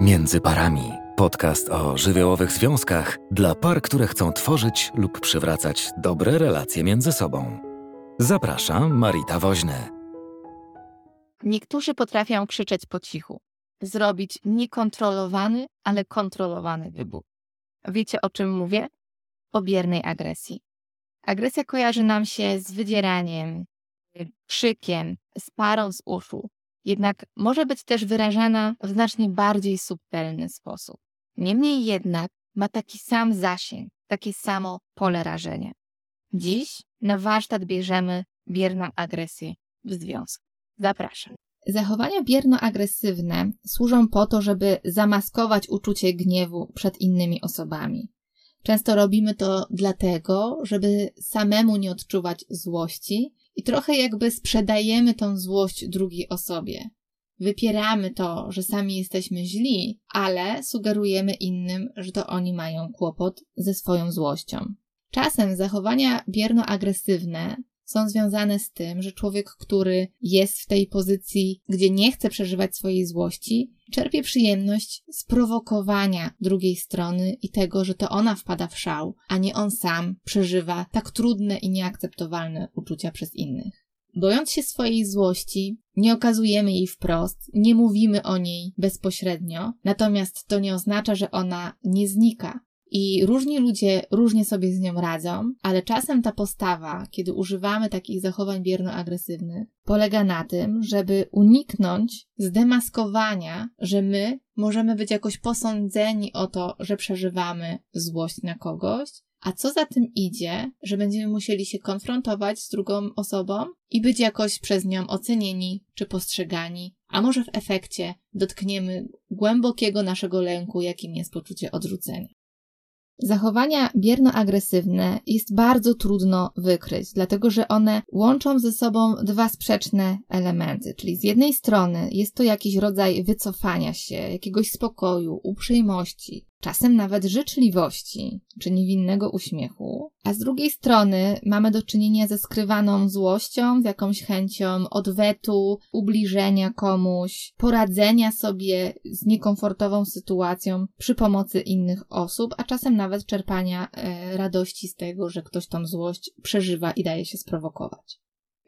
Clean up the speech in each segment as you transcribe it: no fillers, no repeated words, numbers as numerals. Między parami. Podcast o żywiołowych związkach dla par, które chcą tworzyć lub przywracać dobre relacje między sobą. Zaprasza Marita Woźny. Niektórzy potrafią krzyczeć po cichu. Zrobić niekontrolowany, ale kontrolowany wybuch. Wiecie, o czym mówię? O biernej agresji. Agresja kojarzy nam się z wydzieraniem, krzykiem, z parą z uszu. Jednak może być też wyrażana w znacznie bardziej subtelny sposób. Niemniej jednak ma taki sam zasięg, takie samo pole rażenia. Dziś na warsztat bierzemy bierną agresję w związku. Zapraszam. Zachowania bierno-agresywne służą po to, żeby zamaskować uczucie gniewu przed innymi osobami. Często robimy to dlatego, żeby samemu nie odczuwać złości i trochę jakby sprzedajemy tą złość drugiej osobie. Wypieramy to, że sami jesteśmy źli, ale sugerujemy innym, że to oni mają kłopot ze swoją złością. Czasem zachowania bierno-agresywne są związane z tym, że człowiek, który jest w tej pozycji, gdzie nie chce przeżywać swojej złości, czerpie przyjemność z prowokowania drugiej strony i tego, że to ona wpada w szał, a nie on sam przeżywa tak trudne i nieakceptowalne uczucia przez innych. Bojąc się swojej złości, nie okazujemy jej wprost, nie mówimy o niej bezpośrednio, natomiast to nie oznacza, że ona nie znika. I różni ludzie różnie sobie z nią radzą, ale czasem ta postawa, kiedy używamy takich zachowań bierno-agresywnych, polega na tym, żeby uniknąć zdemaskowania, że my możemy być jakoś posądzeni o to, że przeżywamy złość na kogoś, a co za tym idzie, że będziemy musieli się konfrontować z drugą osobą i być jakoś przez nią ocenieni czy postrzegani, a może w efekcie dotkniemy głębokiego naszego lęku, jakim jest poczucie odrzucenia. Zachowania bierno-agresywne jest bardzo trudno wykryć, dlatego że one łączą ze sobą dwa sprzeczne elementy, czyli z jednej strony jest to jakiś rodzaj wycofania się, jakiegoś spokoju, uprzejmości, czasem nawet życzliwości czy niewinnego uśmiechu, a z drugiej strony mamy do czynienia ze skrywaną złością, z jakąś chęcią odwetu, ubliżenia komuś, poradzenia sobie z niekomfortową sytuacją przy pomocy innych osób, a czasem nawet czerpania radości z tego, że ktoś tą złość przeżywa i daje się sprowokować.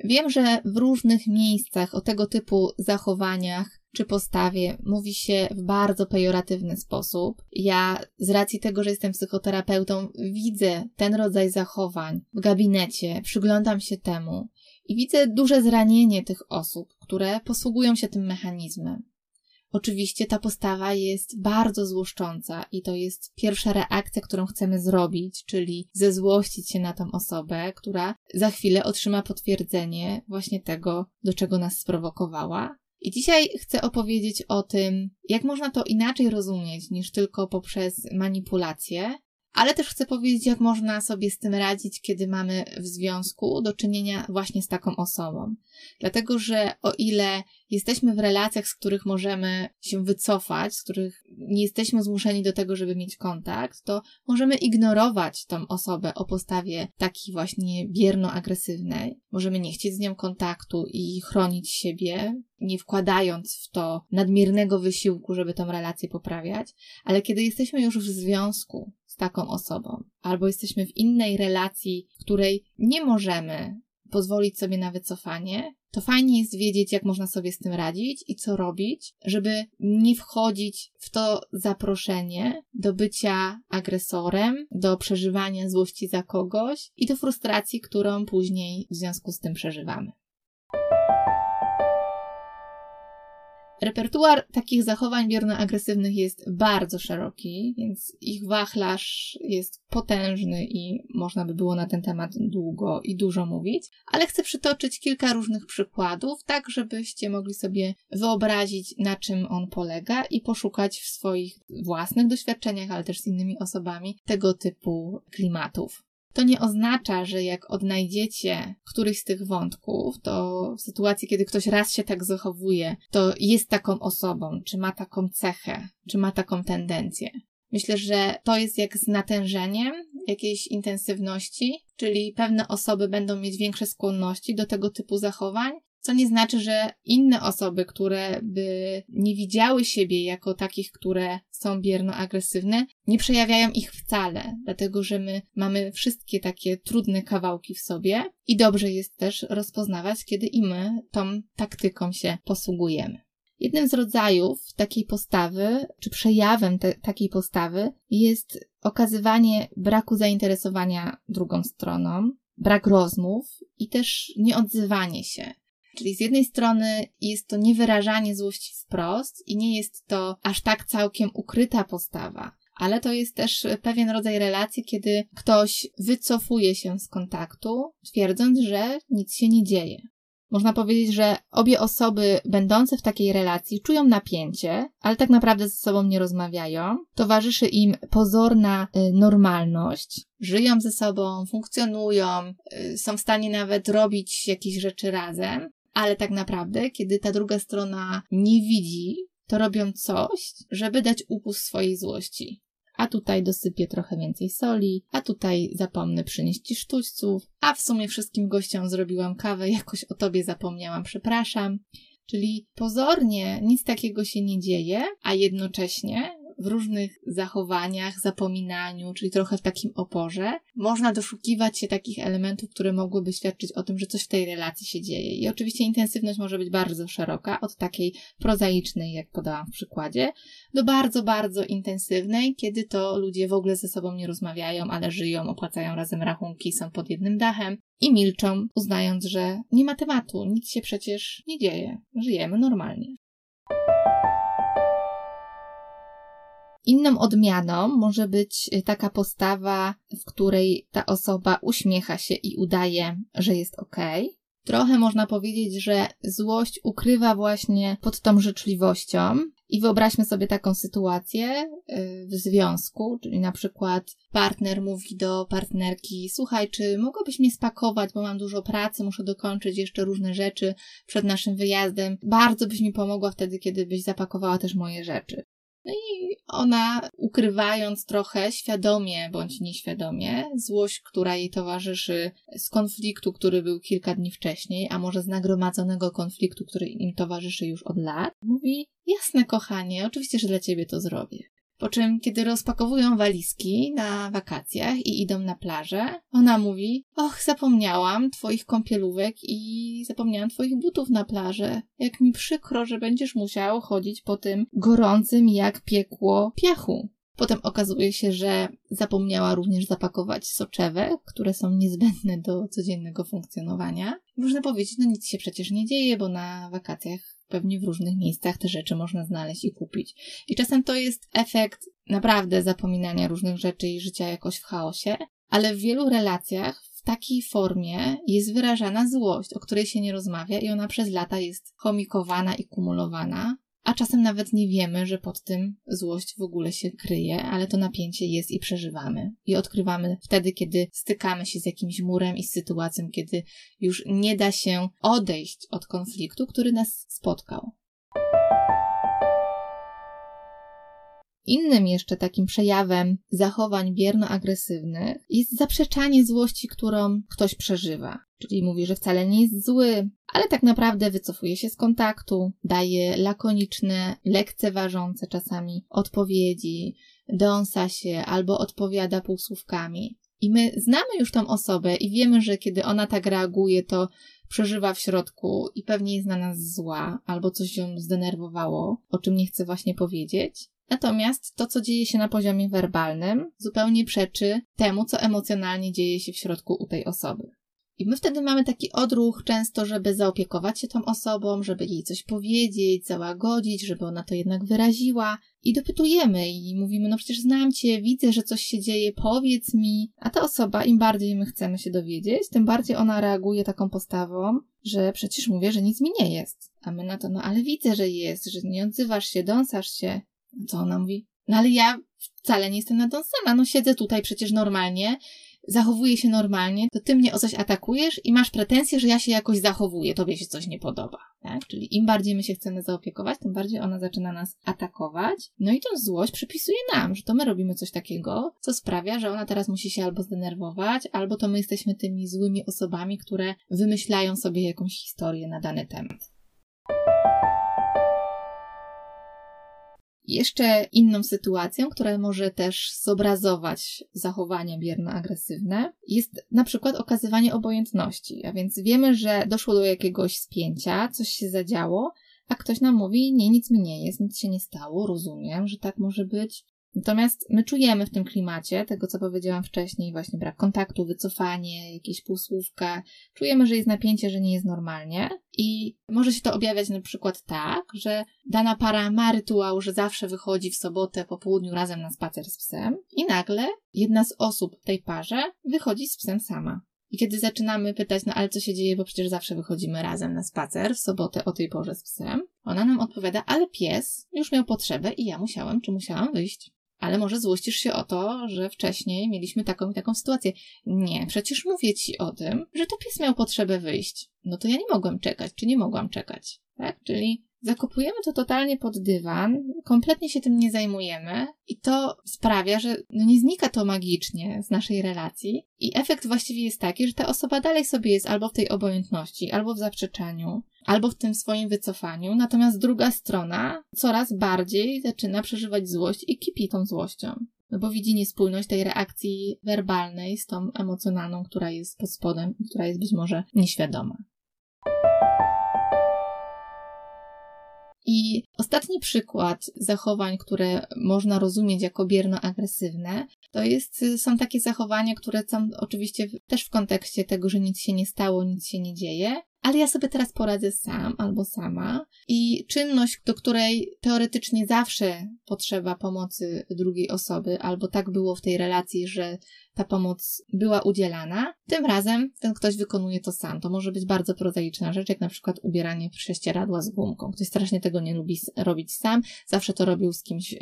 Wiem, że w różnych miejscach o tego typu zachowaniach czy postawie mówi się w bardzo pejoratywny sposób. Ja z racji tego, że jestem psychoterapeutą, widzę ten rodzaj zachowań w gabinecie, przyglądam się temu i widzę duże zranienie tych osób, które posługują się tym mechanizmem. Oczywiście ta postawa jest bardzo złoszcząca i to jest pierwsza reakcja, którą chcemy zrobić, czyli zezłościć się na tą osobę, która za chwilę otrzyma potwierdzenie właśnie tego, do czego nas sprowokowała. I dzisiaj chcę opowiedzieć o tym, jak można to inaczej rozumieć niż tylko poprzez manipulację, ale też chcę powiedzieć, jak można sobie z tym radzić, kiedy mamy w związku do czynienia właśnie z taką osobą. Dlatego, że o ile jesteśmy w relacjach, z których możemy się wycofać, z których nie jesteśmy zmuszeni do tego, żeby mieć kontakt, to możemy ignorować tą osobę o postawie takiej właśnie bierno-agresywnej. Możemy nie chcieć z nią kontaktu i chronić siebie, nie wkładając w to nadmiernego wysiłku, żeby tą relację poprawiać. Ale kiedy jesteśmy już w związku z taką osobą, albo jesteśmy w innej relacji, w której nie możemy pozwolić sobie na wycofanie, to fajnie jest wiedzieć, jak można sobie z tym radzić i co robić, żeby nie wchodzić w to zaproszenie do bycia agresorem, do przeżywania złości za kogoś i do frustracji, którą później w związku z tym przeżywamy. Repertuar takich zachowań bierno-agresywnych jest bardzo szeroki, więc ich wachlarz jest potężny i można by było na ten temat długo i dużo mówić, ale chcę przytoczyć kilka różnych przykładów, tak żebyście mogli sobie wyobrazić, na czym on polega i poszukać w swoich własnych doświadczeniach, ale też z innymi osobami tego typu klimatów. To nie oznacza, że jak odnajdziecie któryś z tych wątków, to w sytuacji, kiedy ktoś raz się tak zachowuje, to jest taką osobą, czy ma taką cechę, czy ma taką tendencję. Myślę, że to jest jak z natężeniem jakiejś intensywności, czyli pewne osoby będą mieć większe skłonności do tego typu zachowań, co nie znaczy, że inne osoby, które by nie widziały siebie jako takich, które są bierno-agresywne, nie przejawiają ich wcale, dlatego że my mamy wszystkie takie trudne kawałki w sobie i dobrze jest też rozpoznawać, kiedy i my tą taktyką się posługujemy. Jednym z rodzajów takiej postawy, czy przejawem takiej postawy jest okazywanie braku zainteresowania drugą stroną, brak rozmów i też nieodzywanie się. Czyli z jednej strony jest to niewyrażanie złości wprost i nie jest to aż tak całkiem ukryta postawa, ale to jest też pewien rodzaj relacji, kiedy ktoś wycofuje się z kontaktu, twierdząc, że nic się nie dzieje. Można powiedzieć, że obie osoby będące w takiej relacji czują napięcie, ale tak naprawdę ze sobą nie rozmawiają. Towarzyszy im pozorna normalność. Żyją ze sobą, funkcjonują, są w stanie nawet robić jakieś rzeczy razem, ale tak naprawdę, kiedy ta druga strona nie widzi, to robią coś, żeby dać upust swojej złości. A tutaj dosypię trochę więcej soli, a tutaj zapomnę przynieść ci sztućców, a w sumie wszystkim gościom zrobiłam kawę, jakoś o tobie zapomniałam, przepraszam. Czyli pozornie nic takiego się nie dzieje, a jednocześnie w różnych zachowaniach, zapominaniu, czyli trochę w takim oporze, można doszukiwać się takich elementów, które mogłyby świadczyć o tym, że coś w tej relacji się dzieje. I oczywiście intensywność może być bardzo szeroka, od takiej prozaicznej, jak podałam w przykładzie, do bardzo, bardzo intensywnej, kiedy to ludzie w ogóle ze sobą nie rozmawiają, ale żyją, opłacają razem rachunki, są pod jednym dachem i milczą, uznając, że nie ma tematu, nic się przecież nie dzieje, żyjemy normalnie. Inną odmianą może być taka postawa, w której ta osoba uśmiecha się i udaje, że jest okej. Trochę można powiedzieć, że złość ukrywa właśnie pod tą życzliwością. I wyobraźmy sobie taką sytuację w związku, czyli na przykład partner mówi do partnerki: słuchaj, czy mogłabyś mnie spakować, bo mam dużo pracy, muszę dokończyć jeszcze różne rzeczy przed naszym wyjazdem. Bardzo byś mi pomogła wtedy, kiedy byś zapakowała też moje rzeczy. No i ona, ukrywając trochę świadomie bądź nieświadomie złość, która jej towarzyszy z konfliktu, który był kilka dni wcześniej, a może z nagromadzonego konfliktu, który im towarzyszy już od lat, mówi: jasne kochanie, oczywiście, że dla ciebie to zrobię. Po czym, kiedy rozpakowują walizki na wakacjach i idą na plażę, ona mówi: och, zapomniałam twoich kąpielówek i zapomniałam twoich butów na plażę. Jak mi przykro, że będziesz musiał chodzić po tym gorącym jak piekło piachu. Potem okazuje się, że zapomniała również zapakować soczewek, które są niezbędne do codziennego funkcjonowania. Można powiedzieć, no nic się przecież nie dzieje, bo na wakacjach pewnie w różnych miejscach te rzeczy można znaleźć i kupić. I czasem to jest efekt naprawdę zapominania różnych rzeczy i życia jakoś w chaosie, ale w wielu relacjach w takiej formie jest wyrażana złość, o której się nie rozmawia i ona przez lata jest chomikowana i kumulowana, a czasem nawet nie wiemy, że pod tym złość w ogóle się kryje, ale to napięcie jest i przeżywamy. I odkrywamy wtedy, kiedy stykamy się z jakimś murem i z sytuacją, kiedy już nie da się odejść od konfliktu, który nas spotkał. Innym jeszcze takim przejawem zachowań bierno-agresywnych jest zaprzeczanie złości, którą ktoś przeżywa. Czyli mówi, że wcale nie jest zły, ale tak naprawdę wycofuje się z kontaktu, daje lakoniczne, lekceważące czasami odpowiedzi, dąsa się albo odpowiada półsłówkami. I my znamy już tą osobę i wiemy, że kiedy ona tak reaguje, to przeżywa w środku i pewnie jest na nas zła albo coś ją zdenerwowało, o czym nie chce właśnie powiedzieć. Natomiast to, co dzieje się na poziomie werbalnym, zupełnie przeczy temu, co emocjonalnie dzieje się w środku u tej osoby. I my wtedy mamy taki odruch często, żeby zaopiekować się tą osobą, żeby jej coś powiedzieć, załagodzić, żeby ona to jednak wyraziła. I dopytujemy i mówimy: no przecież znam cię, widzę, że coś się dzieje, powiedz mi. A ta osoba, im bardziej my chcemy się dowiedzieć, tym bardziej ona reaguje taką postawą, że przecież mówię, że nic mi nie jest. A my na to: no ale widzę, że jest, że nie odzywasz się, dąsasz się. Co ona mówi? No ale ja wcale nie jestem nadąsana, no siedzę tutaj przecież normalnie, zachowuję się normalnie, to ty mnie o coś atakujesz i masz pretensje, że ja się jakoś zachowuję, tobie się coś nie podoba. Tak? Czyli im bardziej my się chcemy zaopiekować, tym bardziej ona zaczyna nas atakować. No i tą złość przypisuje nam, że to my robimy coś takiego, co sprawia, że ona teraz musi się albo zdenerwować, albo to my jesteśmy tymi złymi osobami, które wymyślają sobie jakąś historię na dany temat. Jeszcze inną sytuacją, która może też zobrazować zachowanie bierno-agresywne, jest na przykład okazywanie obojętności. A więc wiemy, że doszło do jakiegoś spięcia, coś się zadziało, a ktoś nam mówi: nie, nic mi nie jest, nic się nie stało, rozumiem, że tak może być. Natomiast my czujemy w tym klimacie, tego co powiedziałam wcześniej, właśnie brak kontaktu, wycofanie, jakieś półsłówka. Czujemy, że jest napięcie, że nie jest normalnie i może się to objawiać na przykład tak, że dana para ma rytuał, że zawsze wychodzi w sobotę po południu razem na spacer z psem i nagle jedna z osób w tej parze wychodzi z psem sama. I kiedy zaczynamy pytać, no ale co się dzieje, bo przecież zawsze wychodzimy razem na spacer w sobotę o tej porze z psem, ona nam odpowiada: ale pies już miał potrzebę i ja musiałam czy musiałam wyjść. Ale może złościsz się o to, że wcześniej mieliśmy taką i taką sytuację. Nie, przecież mówię ci o tym, że to pies miał potrzebę wyjść. No to ja nie mogłem czekać, czy nie mogłam czekać. Tak? Czyli zakopujemy to totalnie pod dywan, kompletnie się tym nie zajmujemy i to sprawia, że nie znika to magicznie z naszej relacji i efekt właściwie jest taki, że ta osoba dalej sobie jest albo w tej obojętności, albo w zaprzeczaniu, albo w tym swoim wycofaniu, natomiast druga strona coraz bardziej zaczyna przeżywać złość i kipi tą złością, no bo widzi niespójność tej reakcji werbalnej z tą emocjonalną, która jest pod spodem i która jest być może nieświadoma. I ostatni przykład zachowań, które można rozumieć jako bierno-agresywne, to są takie zachowania, które są oczywiście też w kontekście tego, że nic się nie stało, nic się nie dzieje, ale ja sobie teraz poradzę sam albo sama i czynność, do której teoretycznie zawsze potrzeba pomocy drugiej osoby, albo tak było w tej relacji, że ta pomoc była udzielana, tym razem ten ktoś wykonuje to sam. To może być bardzo prozaiczna rzecz, jak na przykład ubieranie prześcieradła z gumką. Ktoś strasznie tego nie lubi robić sam, zawsze to robił z kimś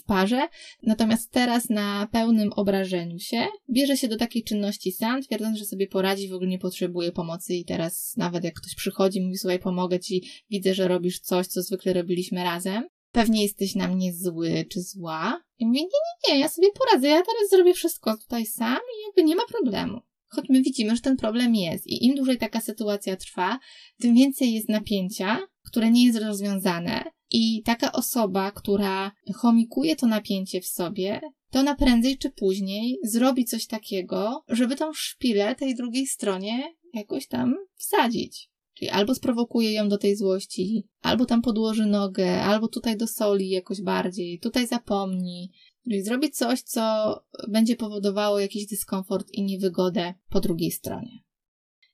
w parze, natomiast teraz na pełnym obrażeniu się bierze się do takiej czynności sam, twierdząc, że sobie poradzi, w ogóle nie potrzebuje pomocy i teraz nawet jak ktoś przychodzi, mówi: słuchaj, pomogę ci, widzę, że robisz coś, co zwykle robiliśmy razem, pewnie jesteś na mnie zły czy zła. I mówię: nie, ja sobie poradzę, ja teraz zrobię wszystko tutaj sam i jakby nie ma problemu. Choć my widzimy, że ten problem jest i im dłużej taka sytuacja trwa, tym więcej jest napięcia, które nie jest rozwiązane i taka osoba, która chomikuje to napięcie w sobie, to ona prędzej czy później zrobi coś takiego, żeby tą szpilę tej drugiej stronie jakoś tam wsadzić. Czyli albo sprowokuje ją do tej złości, albo tam podłoży nogę, albo tutaj dosoli jakoś bardziej, tutaj zapomni. Czyli zrobi coś, co będzie powodowało jakiś dyskomfort i niewygodę po drugiej stronie.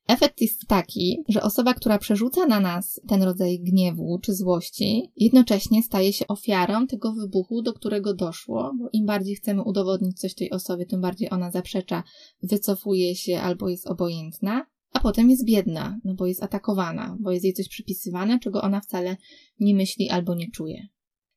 Efekt jest taki, że osoba, która przerzuca na nas ten rodzaj gniewu czy złości, jednocześnie staje się ofiarą tego wybuchu, do którego doszło, bo im bardziej chcemy udowodnić coś tej osobie, tym bardziej ona zaprzecza, wycofuje się albo jest obojętna, a potem jest biedna, no bo jest atakowana, bo jest jej coś przypisywane, czego ona wcale nie myśli albo nie czuje.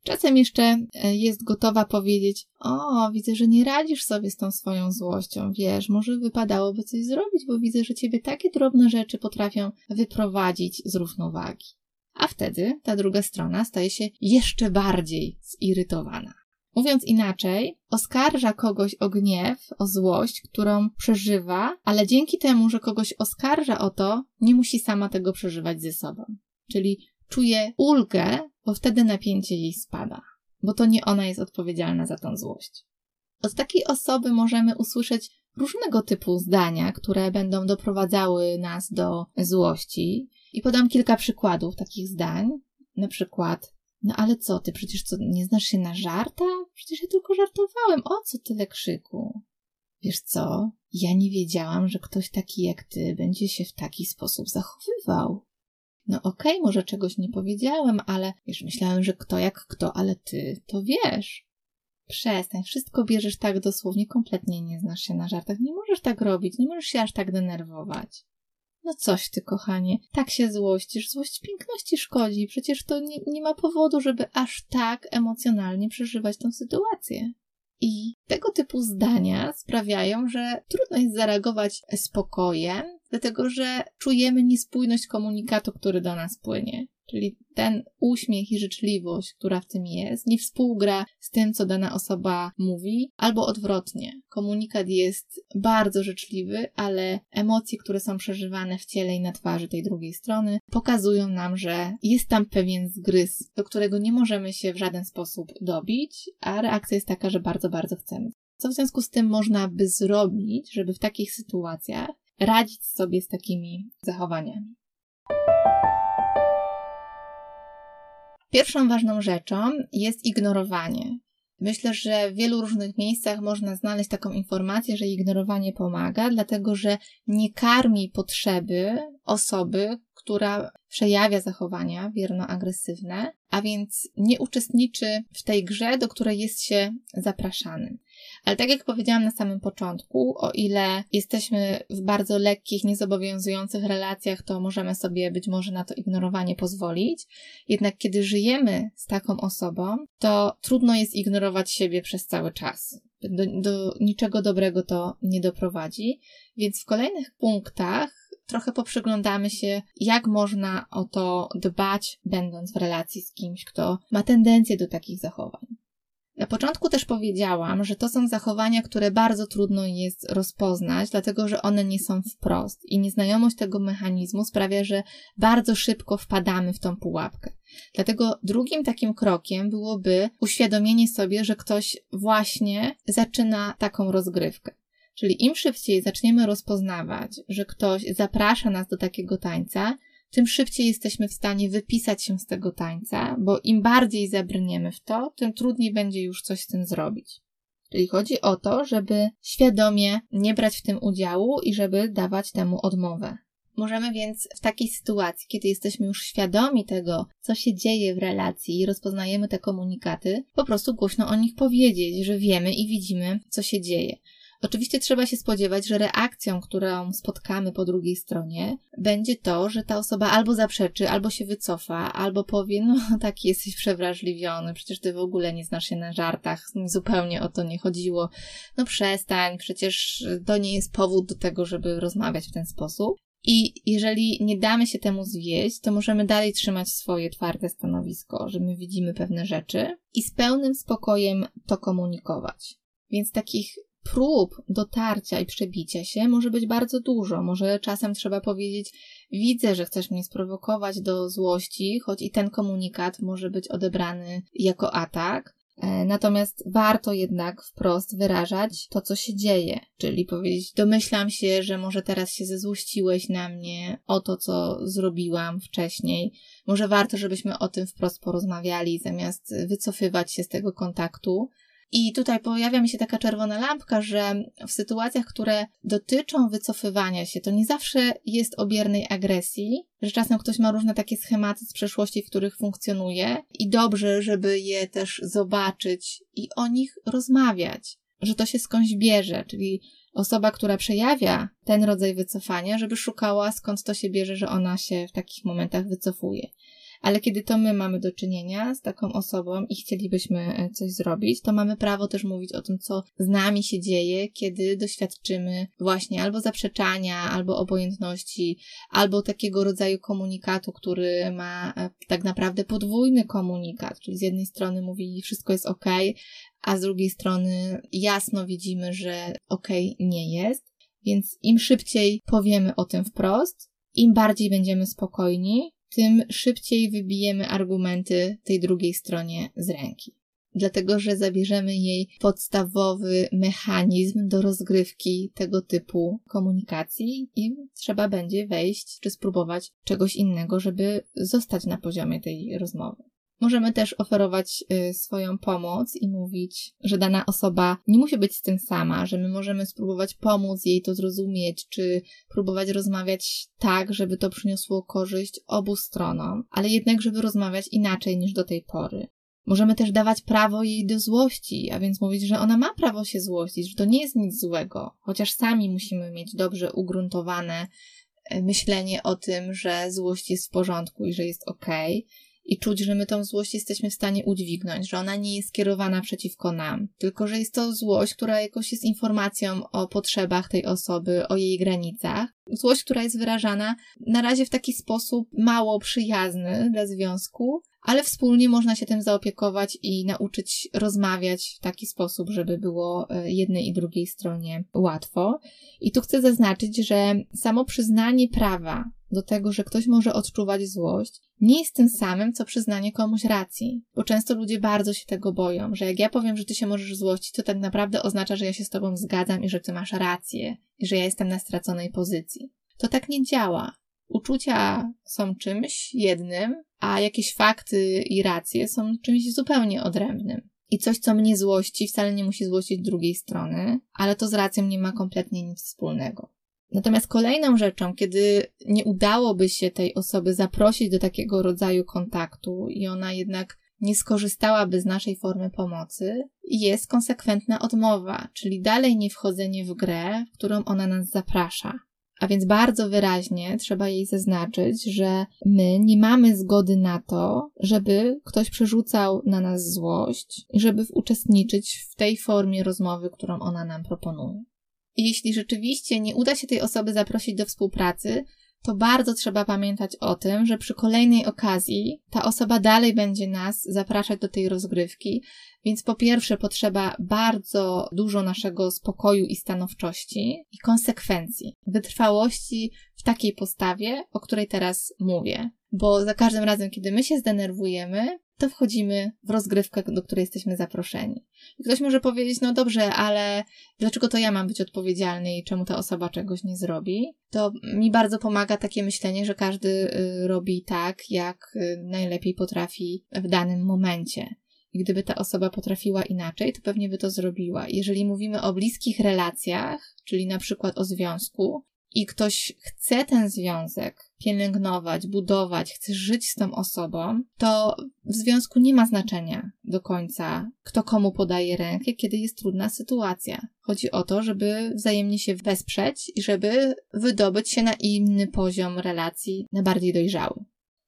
Czasem jeszcze jest gotowa powiedzieć: o, widzę, że nie radzisz sobie z tą swoją złością, wiesz, może wypadałoby coś zrobić, bo widzę, że ciebie takie drobne rzeczy potrafią wyprowadzić z równowagi. A wtedy ta druga strona staje się jeszcze bardziej zirytowana. Mówiąc inaczej, oskarża kogoś o gniew, o złość, którą przeżywa, ale dzięki temu, że kogoś oskarża o to, nie musi sama tego przeżywać ze sobą. Czyli czuje ulgę, bo wtedy napięcie jej spada, bo to nie ona jest odpowiedzialna za tą złość. Od takiej osoby możemy usłyszeć różnego typu zdania, które będą doprowadzały nas do złości. I podam kilka przykładów takich zdań, na przykład: no ale co ty, przecież co, nie znasz się na żarta? Przecież ja tylko żartowałem, o co tyle krzyku? Wiesz co, ja nie wiedziałam, że ktoś taki jak ty będzie się w taki sposób zachowywał. No okej, może czegoś nie powiedziałem, ale wiesz, myślałem, że kto jak kto, ale ty to wiesz. Przestań, wszystko bierzesz tak dosłownie, kompletnie nie znasz się na żartach, nie możesz tak robić, nie możesz się aż tak denerwować. No coś ty, kochanie, tak się złościsz, złość piękności szkodzi, przecież to nie ma powodu, żeby aż tak emocjonalnie przeżywać tą sytuację. I tego typu zdania sprawiają, że trudno jest zareagować spokojem, dlatego że czujemy niespójność komunikatu, który do nas płynie. Czyli ten uśmiech i życzliwość, która w tym jest, nie współgra z tym, co dana osoba mówi, albo odwrotnie. Komunikat jest bardzo życzliwy, ale emocje, które są przeżywane w ciele i na twarzy tej drugiej strony, pokazują nam, że jest tam pewien zgryz, do którego nie możemy się w żaden sposób dobić, a reakcja jest taka, że bardzo, bardzo chcemy. Co w związku z tym można by zrobić, żeby w takich sytuacjach radzić sobie z takimi zachowaniami? Pierwszą ważną rzeczą jest ignorowanie. Myślę, że w wielu różnych miejscach można znaleźć taką informację, że ignorowanie pomaga, dlatego że nie karmi potrzeby osoby, która przejawia zachowania wierno-agresywne, a więc nie uczestniczy w tej grze, do której jest się zapraszanym. Ale tak jak powiedziałam na samym początku, o ile jesteśmy w bardzo lekkich, niezobowiązujących relacjach, to możemy sobie być może na to ignorowanie pozwolić. Jednak kiedy żyjemy z taką osobą, to trudno jest ignorować siebie przez cały czas. Do niczego dobrego to nie doprowadzi. Więc w kolejnych punktach trochę poprzyglądamy się, jak można o to dbać, będąc w relacji z kimś, kto ma tendencję do takich zachowań. Na początku też powiedziałam, że to są zachowania, które bardzo trudno jest rozpoznać, dlatego że one nie są wprost i nieznajomość tego mechanizmu sprawia, że bardzo szybko wpadamy w tą pułapkę. Dlatego drugim takim krokiem byłoby uświadomienie sobie, że ktoś właśnie zaczyna taką rozgrywkę. Czyli im szybciej zaczniemy rozpoznawać, że ktoś zaprasza nas do takiego tańca, tym szybciej jesteśmy w stanie wypisać się z tego tańca, bo im bardziej zabrniemy w to, tym trudniej będzie już coś z tym zrobić. Czyli chodzi o to, żeby świadomie nie brać w tym udziału i żeby dawać temu odmowę. Możemy więc w takiej sytuacji, kiedy jesteśmy już świadomi tego, co się dzieje w relacji i rozpoznajemy te komunikaty, po prostu głośno o nich powiedzieć, że wiemy i widzimy, co się dzieje. Oczywiście trzeba się spodziewać, że reakcją, którą spotkamy po drugiej stronie, będzie to, że ta osoba albo zaprzeczy, albo się wycofa, albo powie, no taki jesteś przewrażliwiony, przecież ty w ogóle nie znasz się na żartach, zupełnie o to nie chodziło, no przestań, przecież to nie jest powód do tego, żeby rozmawiać w ten sposób. I jeżeli nie damy się temu zwieść, to możemy dalej trzymać swoje twarde stanowisko, że my widzimy pewne rzeczy i z pełnym spokojem to komunikować. Więc takich prób dotarcia i przebicia się może być bardzo dużo. Może czasem trzeba powiedzieć, widzę, że chcesz mnie sprowokować do złości, choć i ten komunikat może być odebrany jako atak. Natomiast warto jednak wprost wyrażać to, co się dzieje. Czyli powiedzieć, domyślam się, że może teraz się zezłościłeś na mnie o to, co zrobiłam wcześniej. Może warto, żebyśmy o tym wprost porozmawiali, zamiast wycofywać się z tego kontaktu. I tutaj pojawia mi się taka czerwona lampka, że w sytuacjach, które dotyczą wycofywania się, to nie zawsze jest o biernej agresji, że czasem ktoś ma różne takie schematy z przeszłości, w których funkcjonuje i dobrze, żeby je też zobaczyć i o nich rozmawiać, że to się skądś bierze, czyli osoba, która przejawia ten rodzaj wycofania, żeby szukała, skąd to się bierze, że ona się w takich momentach wycofuje. Ale kiedy to my mamy do czynienia z taką osobą i chcielibyśmy coś zrobić, to mamy prawo też mówić o tym, co z nami się dzieje, kiedy doświadczymy właśnie albo zaprzeczania, albo obojętności, albo takiego rodzaju komunikatu, który ma tak naprawdę podwójny komunikat, czyli z jednej strony mówi, wszystko jest okej, a z drugiej strony jasno widzimy, że okej nie jest, więc im szybciej powiemy o tym wprost, im bardziej będziemy spokojni, tym szybciej wybijemy argumenty tej drugiej stronie z ręki. Dlatego, że zabierzemy jej podstawowy mechanizm do rozgrywki tego typu komunikacji i trzeba będzie wejść czy spróbować czegoś innego, żeby zostać na poziomie tej rozmowy. Możemy też oferować swoją pomoc i mówić, że dana osoba nie musi być z tym sama, że my możemy spróbować pomóc jej to zrozumieć, czy próbować rozmawiać tak, żeby to przyniosło korzyść obu stronom, ale jednak żeby rozmawiać inaczej niż do tej pory. Możemy też dawać prawo jej do złości, a więc mówić, że ona ma prawo się złościć, że to nie jest nic złego, chociaż sami musimy mieć dobrze ugruntowane myślenie o tym, że złość jest w porządku i że jest okej. i czuć, że my tą złość jesteśmy w stanie udźwignąć, że ona nie jest skierowana przeciwko nam, tylko że jest to złość, która jakoś jest informacją o potrzebach tej osoby, o jej granicach. Złość, która jest wyrażana na razie w taki sposób mało przyjazny dla związku, ale wspólnie można się tym zaopiekować i nauczyć rozmawiać w taki sposób, żeby było jednej i drugiej stronie łatwo. I tu chcę zaznaczyć, że samo przyznanie prawa do tego, że ktoś może odczuwać złość, nie jest tym samym, co przyznanie komuś racji. Bo często ludzie bardzo się tego boją, że jak ja powiem, że ty się możesz złościć, to tak naprawdę oznacza, że ja się z tobą zgadzam i że ty masz rację i że ja jestem na straconej pozycji. To tak nie działa. Uczucia są czymś jednym, a jakieś fakty i racje są czymś zupełnie odrębnym. I coś, co mnie złości, wcale nie musi złościć drugiej strony, ale to z racją nie ma kompletnie nic wspólnego. Natomiast kolejną rzeczą, kiedy nie udałoby się tej osoby zaprosić do takiego rodzaju kontaktu i ona jednak nie skorzystałaby z naszej formy pomocy, jest konsekwentna odmowa, czyli dalej nie wchodzenie w grę, w którą ona nas zaprasza. A więc bardzo wyraźnie trzeba jej zaznaczyć, że my nie mamy zgody na to, żeby ktoś przerzucał na nas złość i żeby uczestniczyć w tej formie rozmowy, którą ona nam proponuje. I jeśli rzeczywiście nie uda się tej osoby zaprosić do współpracy, to bardzo trzeba pamiętać o tym, że przy kolejnej okazji ta osoba dalej będzie nas zapraszać do tej rozgrywki, więc po pierwsze potrzeba bardzo dużo naszego spokoju i stanowczości i konsekwencji, wytrwałości w takiej postawie, o której teraz mówię, bo za każdym razem, kiedy my się zdenerwujemy, to wchodzimy w rozgrywkę, do której jesteśmy zaproszeni. I ktoś może powiedzieć, no dobrze, ale dlaczego to ja mam być odpowiedzialny i czemu ta osoba czegoś nie zrobi? To mi bardzo pomaga takie myślenie, że każdy robi tak, jak najlepiej potrafi w danym momencie. I gdyby ta osoba potrafiła inaczej, to pewnie by to zrobiła. Jeżeli mówimy o bliskich relacjach, czyli na przykład o związku, i ktoś chce ten związek pielęgnować, budować, chce żyć z tą osobą, to w związku nie ma znaczenia do końca, kto komu podaje rękę, kiedy jest trudna sytuacja. Chodzi o to, żeby wzajemnie się wesprzeć i żeby wydobyć się na inny poziom relacji, na bardziej dojrzały.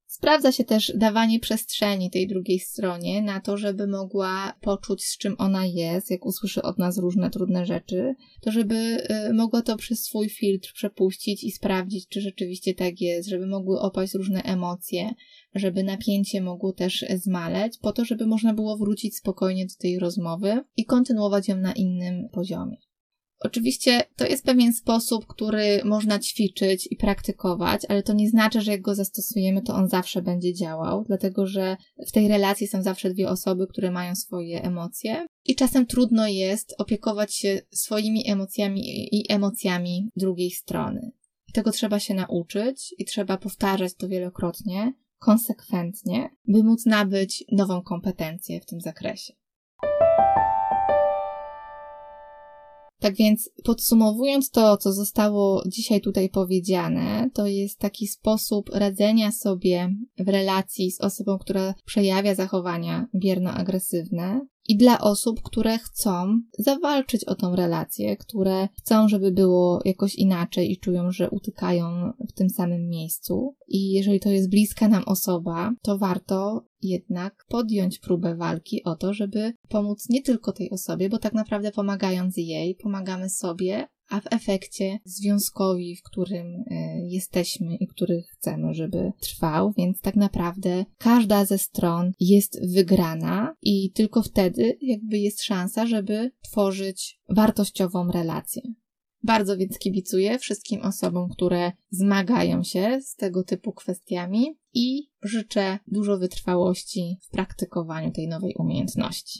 Sprawdza się też dawanie przestrzeni tej drugiej stronie na to, żeby mogła poczuć, z czym ona jest, jak usłyszy od nas różne trudne rzeczy, to żeby mogła to przez swój filtr przepuścić i sprawdzić, czy rzeczywiście tak jest, żeby mogły opaść różne emocje, żeby napięcie mogło też zmaleć, po to, żeby można było wrócić spokojnie do tej rozmowy i kontynuować ją na innym poziomie. Oczywiście to jest pewien sposób, który można ćwiczyć i praktykować, ale to nie znaczy, że jak go zastosujemy, to on zawsze będzie działał, dlatego że w tej relacji są zawsze dwie osoby, które mają swoje emocje i czasem trudno jest opiekować się swoimi emocjami i emocjami drugiej strony. Tego trzeba się nauczyć i trzeba powtarzać to wielokrotnie, konsekwentnie, by móc nabyć nową kompetencję w tym zakresie. Tak więc podsumowując to, co zostało dzisiaj tutaj powiedziane, to jest taki sposób radzenia sobie w relacji z osobą, która przejawia zachowania bierno-agresywne i dla osób, które chcą zawalczyć o tą relację, które chcą, żeby było jakoś inaczej i czują, że utykają w tym samym miejscu. I jeżeli to jest bliska nam osoba, to warto jednak podjąć próbę walki o to, żeby pomóc nie tylko tej osobie, bo tak naprawdę pomagając jej, pomagamy sobie, a w efekcie związkowi, w którym jesteśmy i który chcemy, żeby trwał, więc tak naprawdę każda ze stron jest wygrana i tylko wtedy jakby jest szansa, żeby tworzyć wartościową relację. Bardzo więc kibicuję wszystkim osobom, które zmagają się z tego typu kwestiami i życzę dużo wytrwałości w praktykowaniu tej nowej umiejętności.